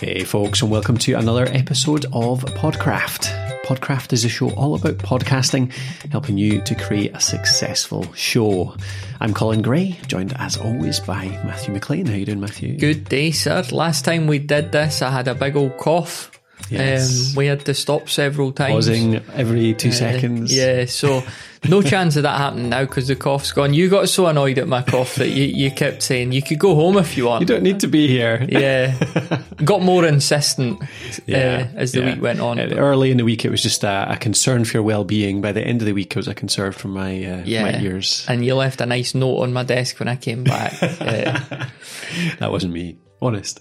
Hey folks, and welcome to another episode of PodCraft. PodCraft is a show all about podcasting, helping you to create a successful show. I'm Colin Gray, joined as always by Matthew McLean. How you doing, Matthew? Good day, sir. Last time we did this, I had a big old cough. Yes. We had to stop several times. Pausing every 2 seconds. Yeah, so no chance of that happening now because the cough's gone. You got so annoyed at my cough that you kept saying, you could go home if you want. You don't need to be here. Yeah. Got more insistent as the week went on. Early in the week, it was just a concern for your well-being. By the end of the week, it was a concern for my ears. And you left a nice note on my desk when I came back. That wasn't me. Honest.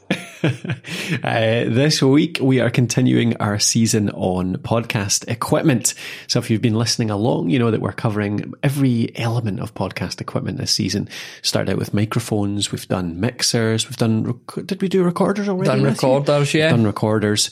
This week we are continuing our season on podcast equipment. So if you've been listening along, you know that we're covering every element of podcast equipment this season. Started out with microphones, we've done mixers, we've done... did we do recorders already? Done recorders, yeah. Done recorders.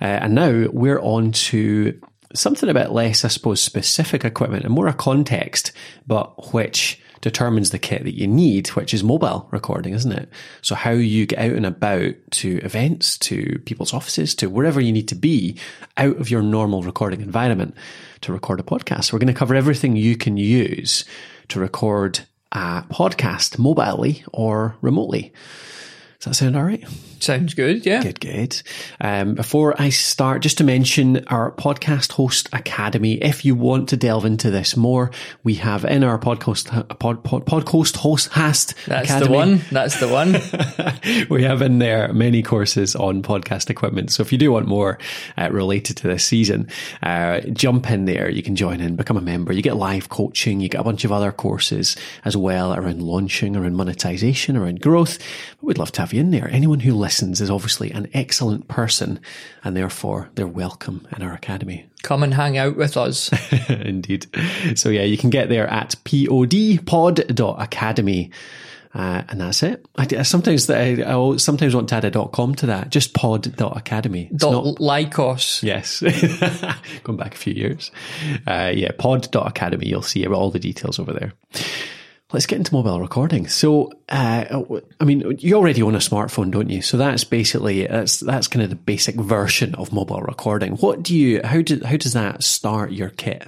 And now we're on to something a bit less, I suppose, specific equipment and more a context, but which determines the kit that you need, which is mobile recording, isn't it? So how you get out and about to events, to people's offices, to wherever you need to be out of your normal recording environment to record a podcast. So we're going to cover everything you can use to record a podcast mobilely or remotely. Does that sound all right? Sounds good, yeah. Good. Before I start, just to mention our Podcast Host Academy. If you want to delve into this more, we have in our Podcast Host Academy. We have in there many courses on podcast equipment. So if you do want more related to this season, jump in there. You can join in, become a member. You get live coaching. You get a bunch of other courses as well around launching, around monetization, around growth. But we'd love to have in there. Anyone who listens is obviously an excellent person and therefore they're welcome in our academy. Come and hang out with us. Indeed. So yeah, you can get there at podpod.academy. And that's it. I sometimes want to add a .com to that. Just pod.academy. Lycos. Yes. Going back a few years. Pod.academy. You'll see all the details over there. Let's get into mobile recording. So, I mean, you already own a smartphone, don't you? So that's basically, that's kind of the basic version of mobile recording. How does that start your kit?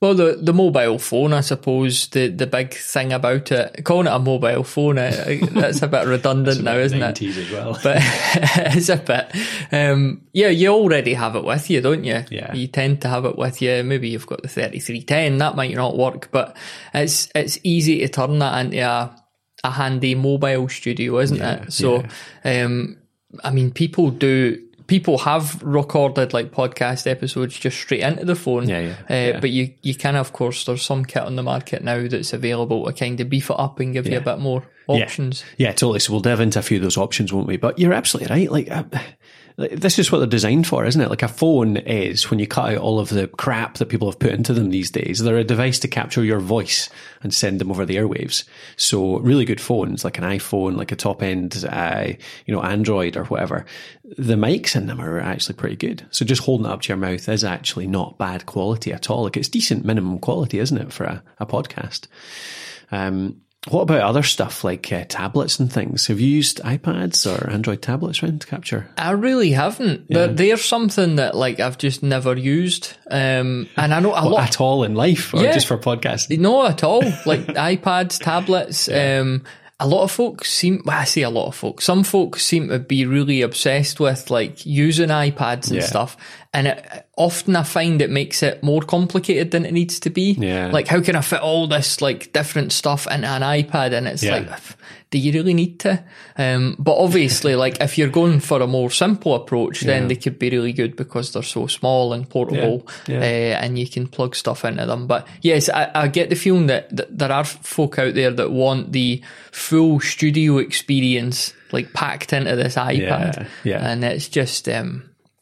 Well, the mobile phone, I suppose, the big thing about it, calling it a mobile phone, that's a bit redundant now, isn't it? As well. But it's a bit. You already have it with you, don't you? Yeah. You tend to have it with you. Maybe you've got the 3310, that might not work, but it's easy to turn that into a handy mobile studio, isn't it? So, I mean, people have recorded like podcast episodes just straight into the phone. But you can, of course, there's some kit on the market now that's available to kind of beef it up and give you a bit more options. Yeah, totally. So we'll delve into a few of those options, won't we? But you're absolutely right. This is what they're designed for, isn't it? Like a phone is, when you cut out all of the crap that people have put into them these days, they're a device to capture your voice and send them over the airwaves. So really good phones, like an iPhone, like a top-end, Android or whatever, the mics in them are actually pretty good. So just holding it up to your mouth is actually not bad quality at all. Like it's decent minimum quality, isn't it, for a podcast? What about other stuff like tablets and things? Have you used iPads or Android tablets around to capture? I really haven't. Yeah. They're something that like I've just never used. And I know a lot at all in life, or just for podcasting? No, at all. Like iPads, tablets. Yeah. Some folks seem to be really obsessed with like using iPads and stuff. And often I find it makes it more complicated than it needs to be. Yeah. Like, how can I fit all this like different stuff into an iPad? And it's like, do you really need to? But obviously, like if you're going for a more simple approach, then they could be really good because they're so small and portable, and you can plug stuff into them. But yes, I get the feeling that there are folk out there that want the full studio experience like packed into this iPad, and it's just...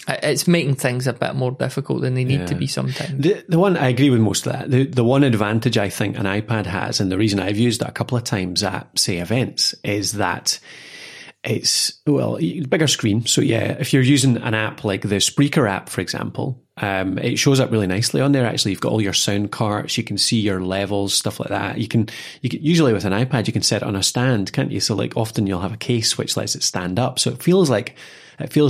it's making things a bit more difficult than they need to be sometimes. The one, I agree with most of that. The one advantage I think an iPad has, and the reason I've used it a couple of times at, say, events, is that it's, well, bigger screen. So yeah, if you're using an app like the Spreaker app, for example, It shows up really nicely on there. Actually, you've got all your sound carts. You can see your levels, stuff like that. You can usually with an iPad, you can set it on a stand, can't you? So like often you'll have a case which lets it stand up. So it feels a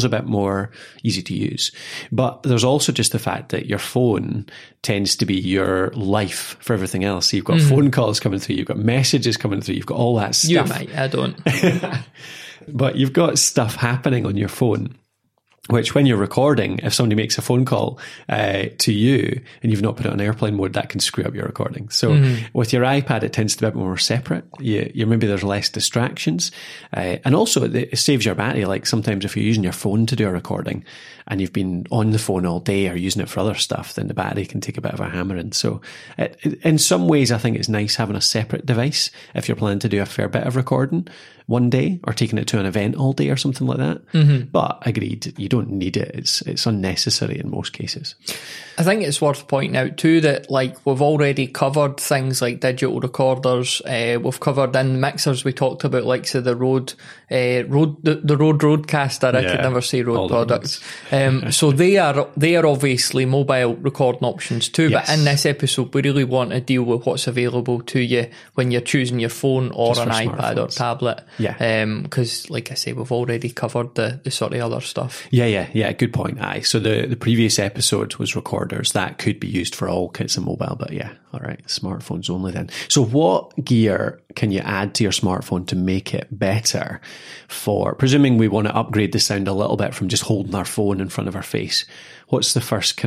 bit more easy to use. But there's also just the fact that your phone tends to be your life for everything else. So you've got phone calls coming through. You've got messages coming through. You've got all that stuff. You might, I don't. But you've got stuff happening on your phone, which when you're recording, if somebody makes a phone call to you and you've not put it on airplane mode, that can screw up your recording. So with your iPad, it tends to be a bit more separate. Maybe there's less distractions. And also it saves your battery. Like sometimes if you're using your phone to do a recording and you've been on the phone all day or using it for other stuff, then the battery can take a bit of a hammering. So in some ways, I think it's nice having a separate device if you're planning to do a fair bit of recording one day or taking it to an event all day or something like that. But agreed, you don't need it. It's unnecessary in most cases. I think it's worth pointing out too that like we've already covered things like digital recorders. We've covered in mixers. We talked about like so the Rode Rodecaster. I could never say Rode products. So they are obviously mobile recording options too. Yes. But in this episode, we really want to deal with what's available to you when you're choosing your phone or an iPad or tablet. Yeah, because like I say, we've already covered the sort of other stuff. Yeah. Good point. Aye. So the previous episode was recorders. That could be used for all kits and mobile, but yeah. All right. Smartphones only then. So what gear can you add to your smartphone to make it better for, presuming we want to upgrade the sound a little bit from just holding our phone in front of our face? What's the first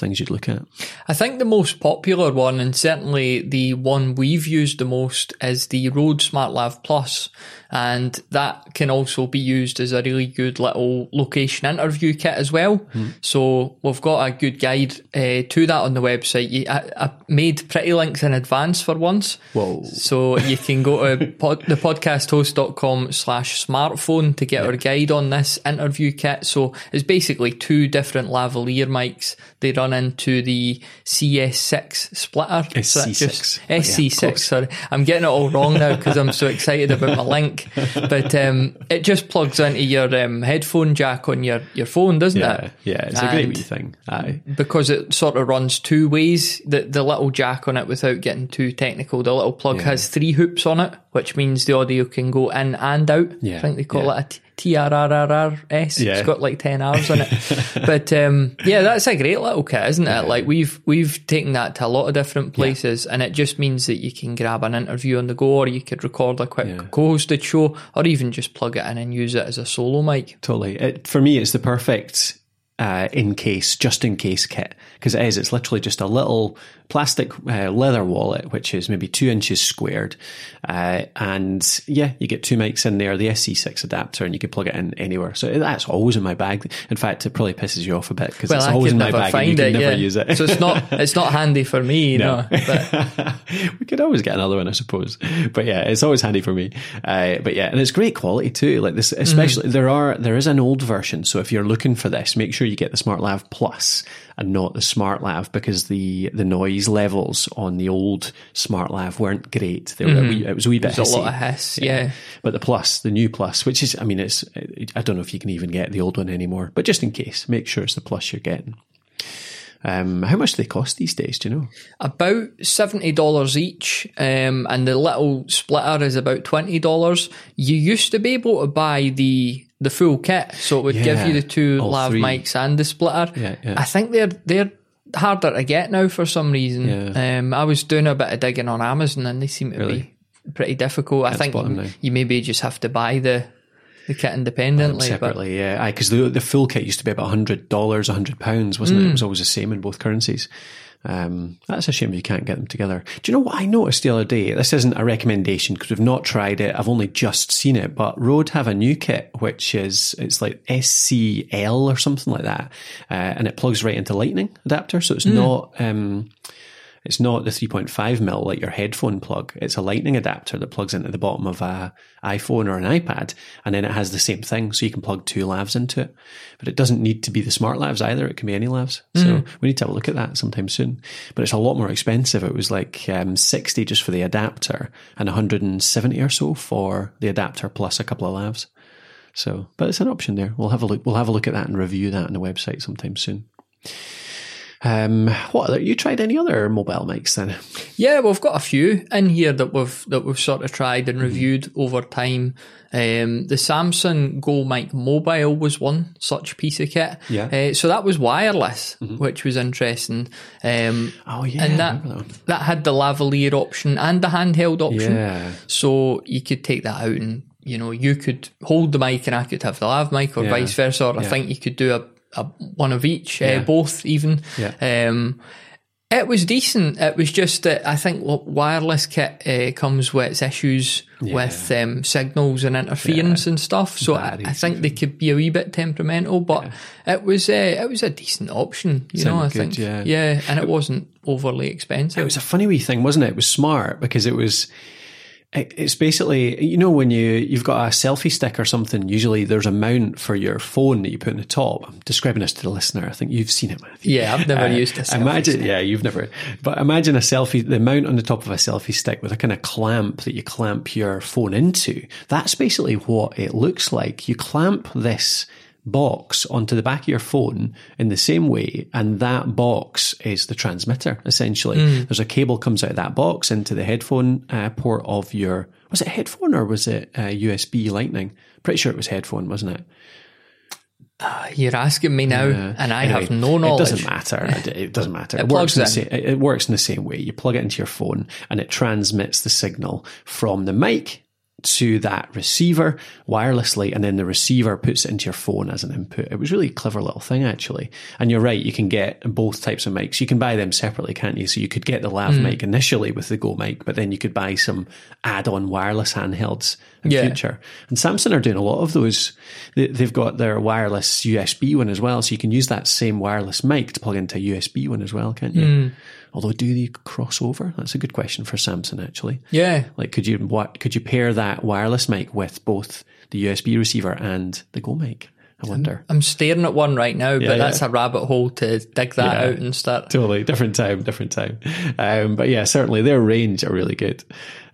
things you'd look at? I think the most popular one, and certainly the one we've used the most, is the Rode SmartLav Plus. And that can also be used as a really good little location interview kit as well. So we've got a good guide to that on the website. I made pretty links in advance for once. Whoa. So you can go to thepodcasthost.com/smartphone to get our guide on this interview kit. So it's basically two different lavalier mics. They run into the CS6 Splitter. SC6. Yeah, sorry. I'm getting it all wrong now because I'm so excited about my link. But it just plugs into your headphone jack on your phone, doesn't it? Yeah, it's a great wee thing. Aye. Because it sort of runs two ways, the little jack on it without getting too technical. The little plug has three hoops on it, which means the audio can go in and out. Yeah. I think they call it a TRRS. Yeah. It's got like 10 hours on it. But that's a great little kit, isn't it? Like we've taken that to a lot of different places, and it just means that you can grab an interview on the go, or you could record a quick co-hosted show, or even just plug it in and use it as a solo mic. Totally. For me, it's the perfect just in case kit, because it's literally just a little plastic leather wallet, which is maybe 2 inches squared. And you get two mics in there, the SC6 adapter, and you can plug it in anywhere. So that's always in my bag. In fact, it probably pisses you off a bit because it's always in my bag and you can never use it. So it's not handy for me, no. But we could always get another one, I suppose. But yeah, it's always handy for me. And it's great quality too. Like this, especially there is an old version. So if you're looking for this, make sure you get the SmartLav Plus and not the SmartLav, because the noise levels on the old SmartLav weren't great. They were it was a wee bit hissy. A lot of hiss, yeah. But the new Plus, which is, I mean, I don't know if you can even get the old one anymore, but just in case, make sure it's the Plus you're getting. How much do they cost these days, do you know? About $70 each, and the little splitter is about $20. You used to be able to buy the full kit, so it would give you the two lav mics and the splitter. I think they're harder to get now for some reason. I was doing a bit of digging on Amazon and they seem to be pretty difficult. I think you maybe just have to buy the kit independently. Separately, because the full kit used to be about $100, £100, wasn't it? It was always the same in both currencies. That's a shame you can't get them together. Do you know what I noticed the other day? This isn't a recommendation because we've not tried it. I've only just seen it, but Rode have a new kit, which is, it's like SCL or something like that. And it plugs right into lightning adapter. So it's not the 3.5 mil like your headphone plug. It's a lightning adapter that plugs into the bottom of an iPhone or an iPad, and then it has the same thing, so you can plug two lavs into it. But it doesn't need to be the smart lavs either. It can be any lavs. So we need to have a look at that sometime soon. But it's a lot more expensive. It was like $60 just for the adapter and $170 or so for the adapter plus a couple of lavs. So, but it's an option there. We'll have a look at that and review that on the website sometime soon. You tried any other mobile mics then? Yeah, we've got a few in here that we've sort of tried and reviewed over time. The Samson Go Mic Mobile was one such piece of kit. Yeah. So that was wireless, which was interesting. And that had the lavalier option and the handheld option. Yeah. So you could take that out and, you know, you could hold the mic and I could have the lav mic or vice versa. Or I think you could do one of each, both even. Yeah. It was decent. It was just that I think wireless kit comes with its issues with signals and interference and stuff. So I think they could be a wee bit temperamental, but it was a decent option. I think. Yeah, and it wasn't overly expensive. It was a funny wee thing, wasn't it? It was smart because it was. It's basically, you know, when you've got a selfie stick or something, usually there's a mount for your phone that you put on the top. I'm describing this to the listener. I think you've seen it, Matthew. Yeah, I've never used a selfie stick. Yeah, you've never. But imagine the mount on the top of a selfie stick with a kind of clamp that you clamp your phone into. That's basically what it looks like. You clamp this box onto the back of your phone in the same way, and that box is the transmitter, essentially. There's a cable comes out of that box into the headphone port of your, was it headphone or was it USB lightning? Pretty sure it was headphone, wasn't it? You're asking me now, and I have no knowledge. It doesn't matter. It works in the same way. You plug it into your phone and it transmits the signal from the mic to that receiver wirelessly, and then the receiver puts it into your phone as an input. It was really a clever little thing, actually. And you're right, you can get both types of mics. You can buy them separately, can't you? So you could get the lav mic initially with the Go mic, but then you could buy some add-on wireless handhelds in future. And Samson are doing a lot of those. They've got their wireless USB one as well, so you can use that same wireless mic to plug into a USB one as well, can't you? Although, do they cross over? That's a good question for Samson, actually. Yeah. Like, could you pair that wireless mic with both the USB receiver and the Go mic? I wonder. I'm staring at one right now, but that's a rabbit hole to dig that out and start. Totally. Different time. But yeah, certainly their range are really good.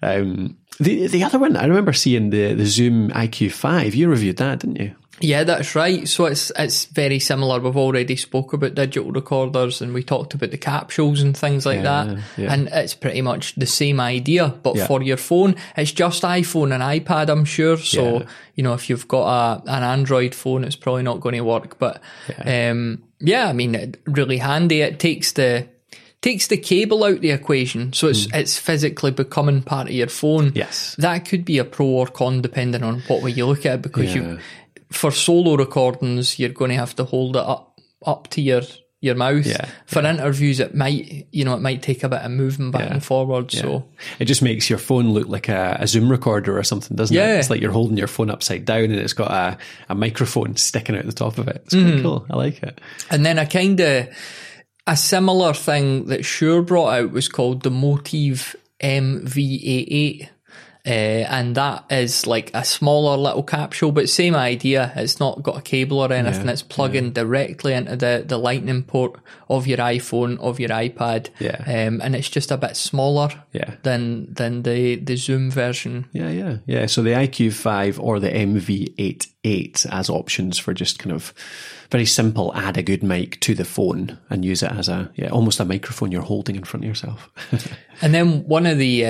The other one, I remember seeing the Zoom iQ5. You reviewed that, didn't you? Yeah, that's right. So it's very similar. We've already spoke about digital recorders and we talked about the capsules and things like that. Yeah. And it's pretty much the same idea, but for your phone. It's just iPhone and iPad, I'm sure. So, you know, if you've got an Android phone, it's probably not going to work. But I mean, really handy. It takes the cable out the equation, so it's physically becoming part of your phone. Yes. That could be a pro or con depending on what way you look at it, because for solo recordings, you're going to have to hold it up to your mouth. Yeah, for interviews, it might take a bit of moving back and forward. Yeah. So it just makes your phone look like a Zoom recorder or something, doesn't it? It's like you're holding your phone upside down and it's got a microphone sticking out the top of it. It's quite cool. I like it. And then a similar thing that Shure brought out was called the MOTIV MV88. And that is like a smaller little capsule, but same idea. It's not got a cable or anything. It's plugging directly into the lightning port of your iPhone, of your iPad. Yeah. And it's just a bit smaller than the Zoom version. Yeah. So the IQ5 or the MV88 as options for just kind of very simple, add a good mic to the phone and use it as almost a microphone you're holding in front of yourself. And then one of the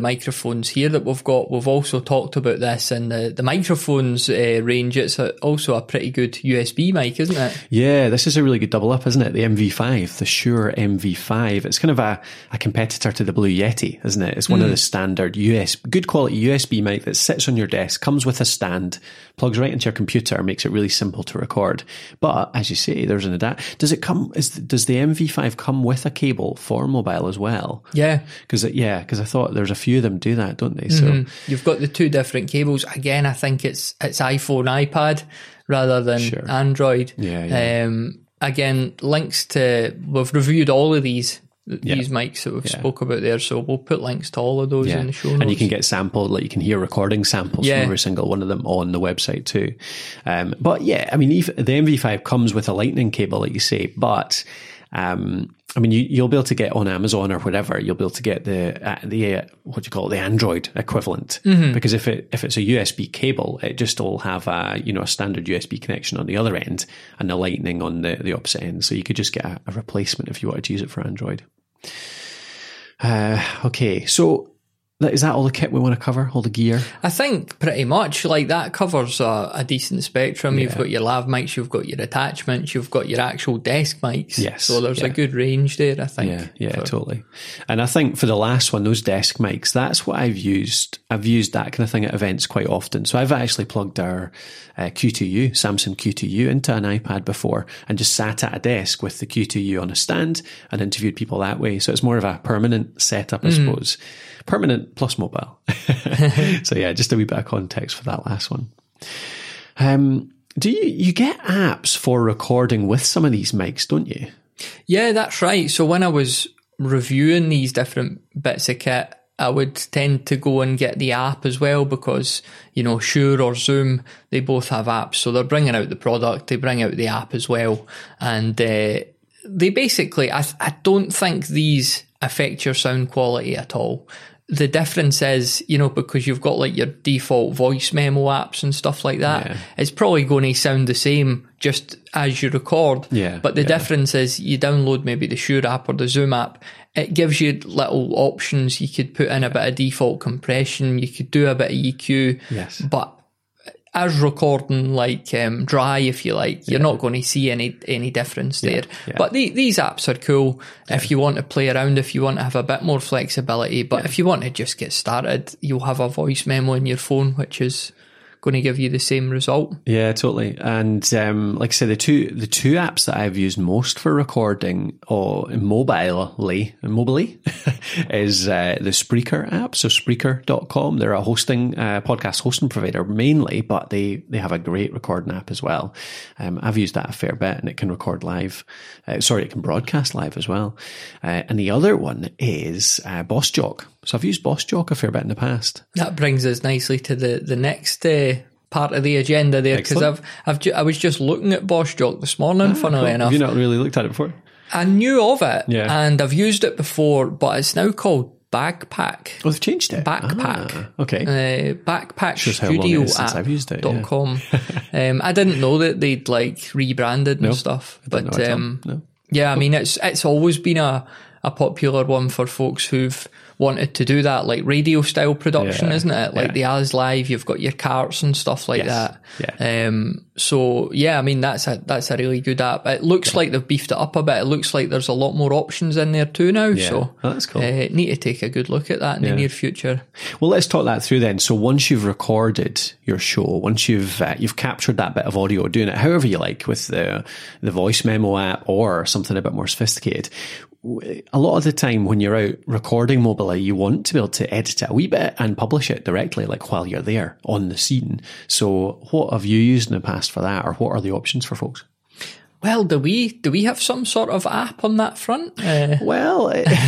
microphones here that we've got, we've also talked about this in the microphones range. It's also a pretty good USB mic, isn't it? Yeah, this is a really good double up, isn't it? The MV5, the Shure MV5. It's kind of a competitor to the Blue Yeti, isn't it? It's one of the standard good quality USB mic that sits on your desk, comes with a stand, plugs right into your computer, makes it really simple to record. But as you say, there's an adapter. Does the MV5 come with a cable for mobile as well? Yeah. Because I thought there's a few of them do that, don't they? So you've got the two different cables. Again, I think it's iPhone, iPad rather than Android. Yeah. Again, links to, we've reviewed all of these mics that we've spoke about there, so we'll put links to all of those in the show notes. And you can get sampled, like you can hear recording samples from every single one of them on the website too. But I mean, the MV5 comes with a lightning cable, like you say, but I mean, you'll be able to get on Amazon or whatever. You'll be able to get the Android equivalent, mm-hmm. because if it's a USB cable, it just will have a standard USB connection on the other end and a Lightning on the opposite end. So you could just get a replacement if you wanted to use it for Android. Okay, so is that all the kit we want to cover? All the gear? I think pretty much like that covers a decent spectrum. Yeah. You've got your lav mics, you've got your attachments, you've got your actual desk mics. Yes. So there's a good range there, I think. Yeah, totally. And I think for the last one, those desk mics, that's what I've used. I've used that kind of thing at events quite often. So I've actually plugged our Q2U, Samson Q2U, into an iPad before and just sat at a desk with the Q2U on a stand and interviewed people that way. So it's more of a permanent setup, I suppose. Permanent plus mobile. So yeah, just a wee bit of context for that last one. Do you get apps for recording with some of these mics, don't you? Yeah, that's right. So when I was reviewing these different bits of kit, I would tend to go and get the app as well because, Shure or Zoom, they both have apps. So they're bringing out the product, they bring out the app as well. And they basically, I don't think these affect your sound quality at all. The difference is, because you've got like your default voice memo apps and stuff like that, it's probably going to sound the same just as you record. Yeah, but the difference is you download maybe the Shure app or the Zoom app. It gives you little options. You could put in a bit of default compression. You could do a bit of EQ. Yes. But as recording like dry, if you like, you're not going to see any difference there. Yeah. But these apps are cool if you want to play around, if you want to have a bit more flexibility. But if you want to just get started, you'll have a voice memo in your phone, which is going to give you the same result. Yeah, totally. And like I say, the two apps that I've used most for recording or mobily is the Spreaker app. So Spreaker.com, they're a hosting podcast hosting provider mainly, but they have a great recording app as well. I've used that a fair bit, and it can record live. It can broadcast live as well. And the other one is BossJock. So I've used BossJock a fair bit in the past. That brings us nicely to the next part of the agenda there, because I was just looking at BossJock this morning, funnily enough. Have you not really looked at it before? I knew of it, and I've used it before, but it's now called Backpack. Oh, they've changed it. Backpack. Okay. Backpack Studio app.com. I didn't know that they'd like rebranded and stuff, but yeah, I mean, it's always been a popular one for folks who've wanted to do that, like radio style production, isn't it? Like the As Live, you've got your carts and stuff like that. Yeah. So yeah, I mean, that's a really good app. It looks like they've beefed it up a bit. It looks like there's a lot more options in there too now. Yeah. So that's cool. Need to take a good look at that in the near future. Well, let's talk that through then. So once you've recorded your show, once you've captured that bit of audio, doing it however you like with the voice memo app or something a bit more sophisticated, a lot of the time when you're out recording mobily, you want to be able to edit it a wee bit and publish it directly, like while you're there on the scene. So what have you used in the past for that, or what are the options for folks? Well, do we have some sort of app on that front? Okay, yeah.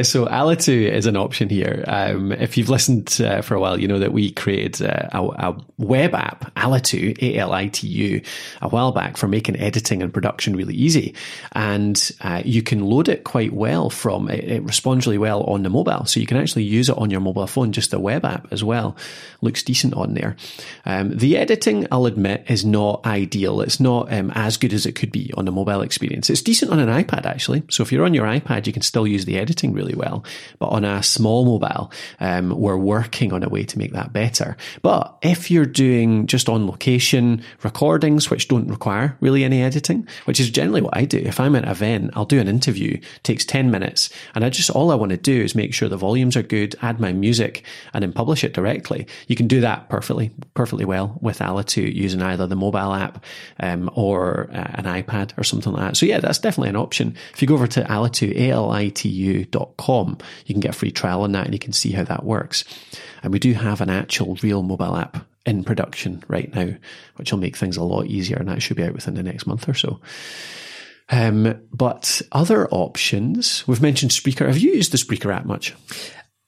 So Alitu is an option here. If you've listened for a while, you know that we created a web app, Alitu, A-L-I-T-U, a while back for making editing and production really easy. And you can load it quite well from, it responds really well on the mobile. So you can actually use it on your mobile phone, just the web app as well. Looks decent on there. The editing, I'll admit, is not ideal. It's not as good as it could be on a mobile experience. It's decent on an iPad, actually. So if you're on your iPad, you can still use the editing really well. But on a small mobile, we're working on a way to make that better. But if you're doing just on location recordings, which don't require really any editing, which is generally what I do. If I'm at an event, I'll do an interview. It takes 10 minutes. And all I want to do is make sure the volumes are good, add my music, and then publish it directly. You can do that perfectly well with Alitu using either the mobile app or an iPad or something like that. So yeah, that's definitely an option. If you go over to Alitu, ALITU.com, you can get a free trial on that and you can see how that works. And we do have an actual real mobile app in production right now, which will make things a lot easier, and that should be out within the next month or so. But other options, we've mentioned Spreaker. Have you used the Spreaker app much?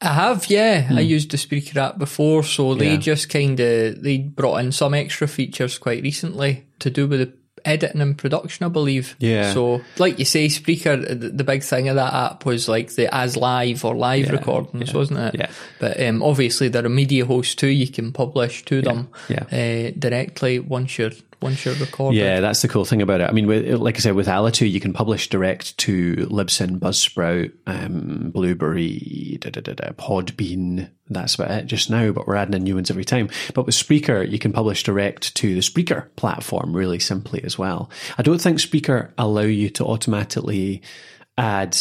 I have, yeah. I used the Spreaker app before, so they just kind of, they brought in some extra features quite recently to do with the editing and production, I believe. Yeah. So, like you say, Spreaker, the big thing of that app was like the as live or live recordings, wasn't it? Yeah. But obviously, they're a media host too. You can publish to them directly once you're recorded. Yeah, that's the cool thing about it. I mean, like I said, with Alitu, you can publish direct to Libsyn, Buzzsprout, Blueberry, Podbean. That's about it just now, but we're adding in new ones every time. But with Spreaker, you can publish direct to the Spreaker platform really simply as well. I don't think Spreaker allow you to automatically add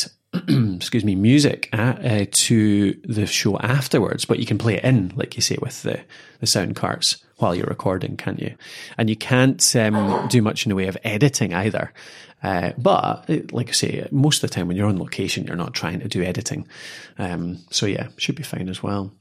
music to the show afterwards, but you can play it in, like you say, with the sound carts while you're recording, can't you? And you can't do much in the way of editing either. But like I say, most of the time when you're on location, you're not trying to do editing. So yeah, should be fine as well.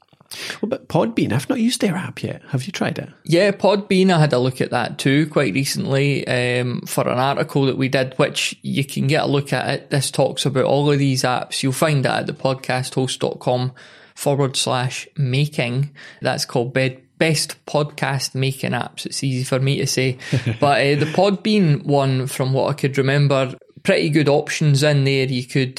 Well, but Podbean, I've not used their app yet. Have you tried it? Yeah, Podbean, I had a look at that too quite recently for an article that we did, which you can get a look at it. This talks about all of these apps. You'll find that at the podcasthost.com/making. That's called Best Podcast Making Apps. It's easy for me to say. But the Podbean one, from what I could remember, pretty good options in there. You could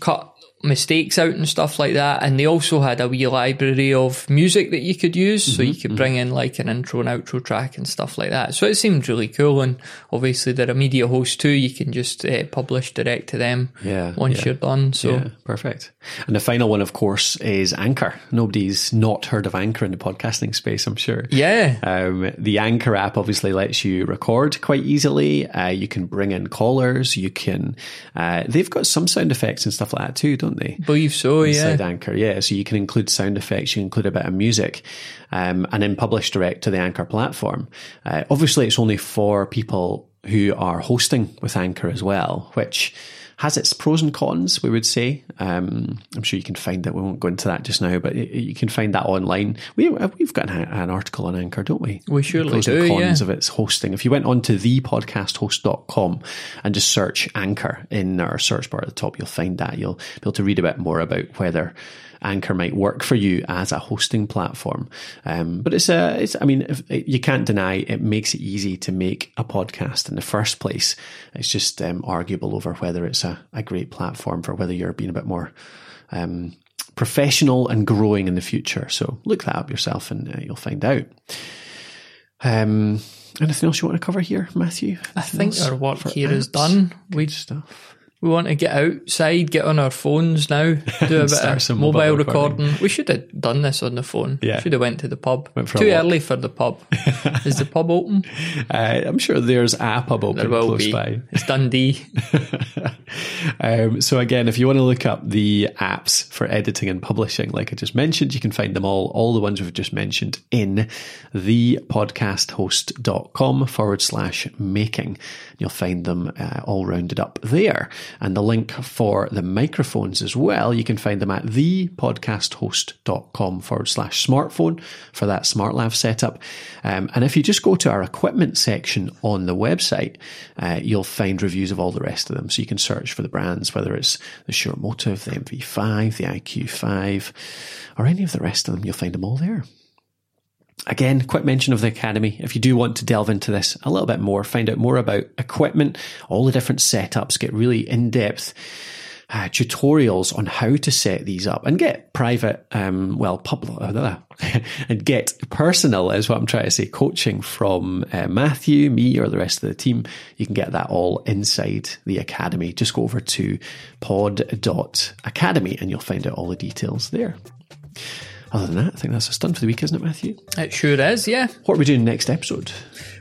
cut mistakes out and stuff like that, and they also had a wee library of music that you could use, so you could bring in like an intro and outro track and stuff like that. So it seemed really cool, and obviously they're a media host too. You can just publish direct to them once you're done. So perfect. And the final one, of course, is Anchor. Nobody's not heard of Anchor in the podcasting space, I'm sure. Yeah. The Anchor app obviously lets you record quite easily. You can bring in callers. You can. They've got some sound effects and stuff like that too, don't they? Believe so, inside Anchor, so you can include sound effects, you can include a bit of music, and then publish direct to the Anchor platform. Obviously it's only for people who are hosting with Anchor as well, which has its pros and cons, we would say. I'm sure you can find that. We won't go into that just now, but you can find that online. We've got an article on Anchor, don't we? We surely do, the cons of its hosting. If you went on to thepodcasthost.com and just search Anchor in our search bar at the top, you'll find that. You'll be able to read a bit more about whether Anchor might work for you as a hosting platform. But you can't deny it makes it easy to make a podcast in the first place. It's just arguable over whether it's a great platform for whether you're being a bit more professional and growing in the future. So look that up yourself and you'll find out. Anything else you want to cover here, Matthew? I think our work here is done. Good stuff. We want to get outside, get on our phones now, do a bit of mobile recording. We should have done this on the phone. Yeah. Should have went to the pub. Too early for the pub. Is the pub open? I'm sure there's a pub open close by. It's Dundee. So again, if you want to look up the apps for editing and publishing, like I just mentioned, you can find them all the ones we've just mentioned in thepodcasthost.com/making. You'll find them all rounded up there. And the link for the microphones as well, you can find them at thepodcasthost.com /smartphone for that SmartLav setup. And if you just go to our equipment section on the website, you'll find reviews of all the rest of them. So you can search for the brands, whether it's the Shure MOTIV, the MV5, the IQ5, or any of the rest of them. You'll find them all there. Again, quick mention of the Academy. If you do want to delve into this a little bit more, find out more about equipment, all the different setups, get really in-depth tutorials on how to set these up and get personal, is what I'm trying to say, coaching from Matthew, me, or the rest of the team. You can get that all inside the Academy. Just go over to pod.academy and you'll find out all the details there. Other than that, I think that's us done for the week, isn't it, Matthew? It sure is, yeah. What are we doing next episode?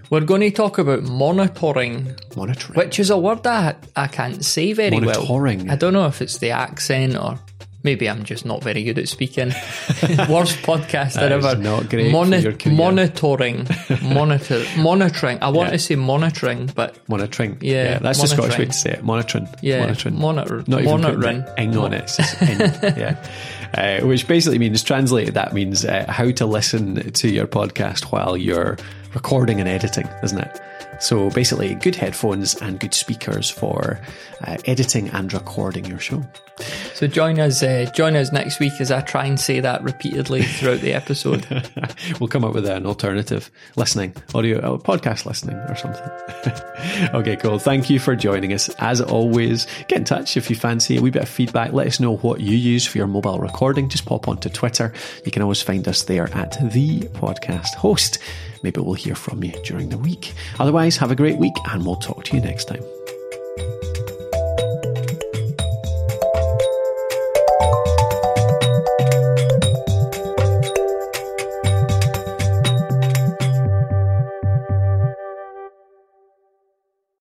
We're going to talk about monitoring. Monitoring. Which is a word that I can't say very well. Monitoring. I don't know if it's the accent or maybe I'm just not very good at speaking. Worst podcast ever. Not great. Monitoring. Monitoring. I want to say monitoring, but... Monitoring. Yeah, that's the Scottish way to say it. Monitoring. Yeah. Monitoring. Not even putting the ing on it. It's just ing. Yeah. Which basically means, translated, that means how to listen to your podcast while you're recording and editing, isn't it? So basically, good headphones and good speakers for editing and recording your show. So join us next week as I try and say that repeatedly throughout the episode. We'll come up with an alternative listening, audio, podcast listening or something. Okay, cool. Thank you for joining us. As always, get in touch if you fancy a wee bit of feedback. Let us know what you use for your mobile recording. Just pop onto Twitter. You can always find us there at The Podcast Host. Maybe we'll hear from you during the week. Otherwise, have a great week and we'll talk to you next time.